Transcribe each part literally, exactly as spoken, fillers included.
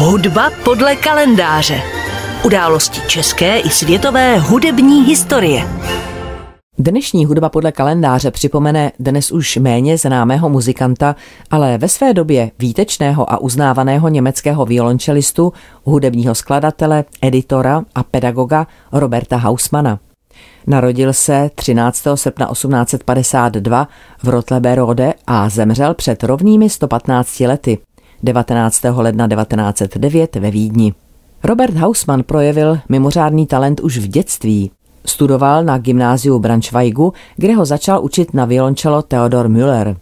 Hudba podle kalendáře. Události české i světové hudební historie. Dnešní hudba podle kalendáře připomene dnes už méně známého muzikanta, ale ve své době výtečného a uznávaného německého violončelistu, hudebního skladatele, editora a pedagoga Roberta Hausmanna. Narodil se třináctého srpna osmnáct padesát dva v Rottleberode a zemřel před rovnými sto patnácti lety, devatenáctého ledna devatenáct set devět ve Vídni. Robert Hausmann projevil mimořádný talent už v dětství. Studoval na gymnáziu Braunschweigu, kde ho začal učit na violončelo Theodor Müller.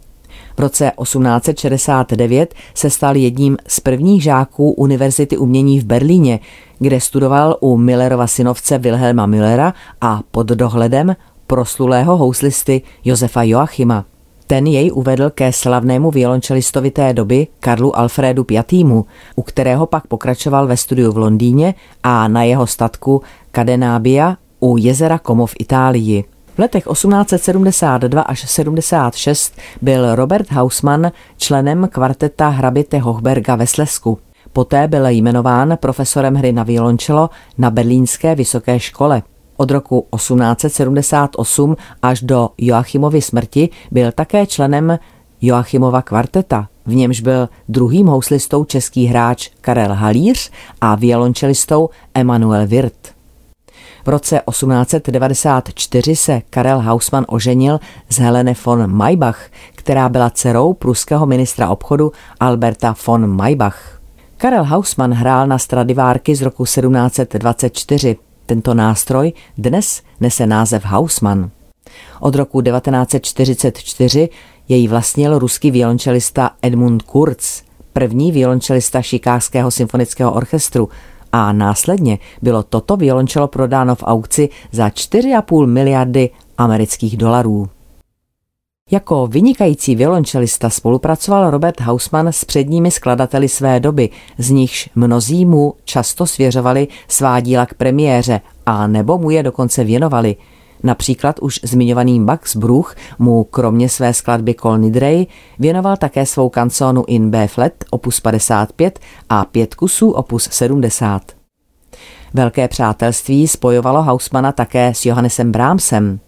V roce osmnáct set šedesát devět se stal jedním z prvních žáků Univerzity umění v Berlíně, kde studoval u Müllerova synovce Wilhelma Müllera a pod dohledem proslulého houslisty Josefa Joachima. Ten jej uvedl ke slavnému violončelistovi té doby Karlu Alfredu Piattimu, u kterého pak pokračoval ve studiu v Londýně a na jeho statku Cadenabbia u jezera Como v Itálii. V letech osmnáct set sedmdesát dva až sedmdesát šest byl Robert Hausmann členem kvarteta hraběte Hochberga ve Slezsku. Poté byl jmenován profesorem hry na violončelo na Berlínské vysoké škole. Od roku osmnáct set sedmdesát osm až do Joachimovy smrti byl také členem Joachimova kvarteta, v němž byl druhým houslistou český hráč Karel Halíř a violončelistou Emanuel Wirth. V roce osmnáct set devadesát čtyři se Karel Hausmann oženil s Helene von Maybach, která byla dcerou pruského ministra obchodu Alberta von Maybach. Karel Hausmann hrál na Stradivárky z roku sedmnáct set dvacet čtyři. Tento nástroj dnes nese název Hausmann. Od roku devatenáct set čtyřicet čtyři jej vlastnil ruský violončelista Edmund Kurz, první violončelista Chicagského symfonického orchestru, a následně bylo toto violončelo prodáno v aukci za čtyři a půl miliardy amerických dolarů. Jako vynikající violončelista spolupracoval Robert Hausmann s předními skladateli své doby, z nichž mnozí mu často svěřovali svá díla k premiéře a nebo mu je dokonce věnovali. Například už zmiňovaný Max Bruch mu kromě své skladby Kol Nidrei věnoval také svou kancónu in B-flat opus padesát pět a pět kusů opus sedmdesát. Velké přátelství spojovalo Hausmanna také s Johannesem Brahmsem.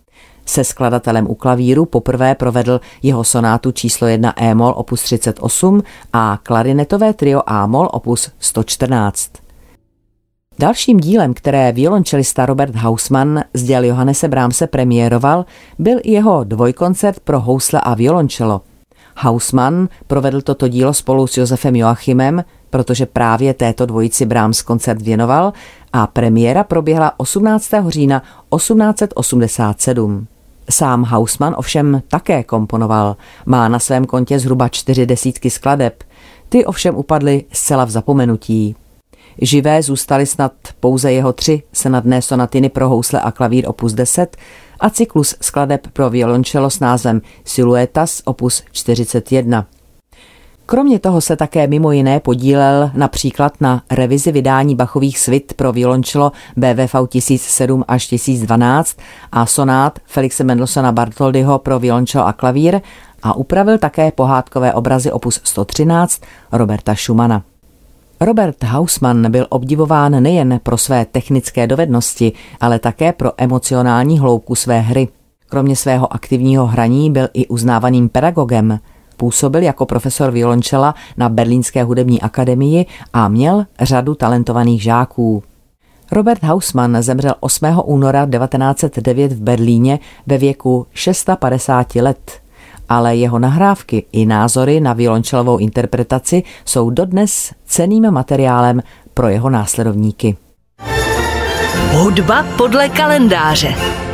Se skladatelem u klavíru poprvé provedl jeho sonátu číslo jedna E-mol opus třicet osm a klarinetové trio A-mol opus sto čtrnáct. Dalším dílem, které violončelista Robert Hausmann z děl Johannese Brahmse premiéroval, byl jeho dvojkoncert pro housle a violončelo. Hausmann provedl toto dílo spolu s Josephem Joachimem, protože právě této dvojici Brahms koncert věnoval, a premiéra proběhla osmnáctého října osmnáct set osmdesát sedm. Sám Hausmann ovšem také komponoval. Má na svém kontě zhruba čtyři desítky skladeb. Ty ovšem upadly zcela v zapomenutí. Živé zůstaly snad pouze jeho tři snadné sonatiny pro housle a klavír opus deset a cyklus skladeb pro violončelo s názvem Siluetas opus čtyřicet jedna. Kromě toho se také mimo jiné podílel například na revizi vydání Bachových svit pro violončelo B V V tisíc sedm až tisíc dvanáct a sonát Felixe Mendelssohna Bartholdyho pro violončelo a klavír a upravil také pohádkové obrazy opus sto třináct Roberta Schumana. Robert Hausmann byl obdivován nejen pro své technické dovednosti, ale také pro emocionální hloubku své hry. Kromě svého aktivního hraní byl i uznávaným pedagogem. Působil jako profesor violončela na Berlínské hudební akademii a měl řadu talentovaných žáků. Robert Hausmann zemřel osmého února devatenáct set devět v Berlíně ve věku padesát šest let. Ale jeho nahrávky i názory na violončelovou interpretaci jsou dodnes cenným materiálem pro jeho následovníky. Hudba podle kalendáře.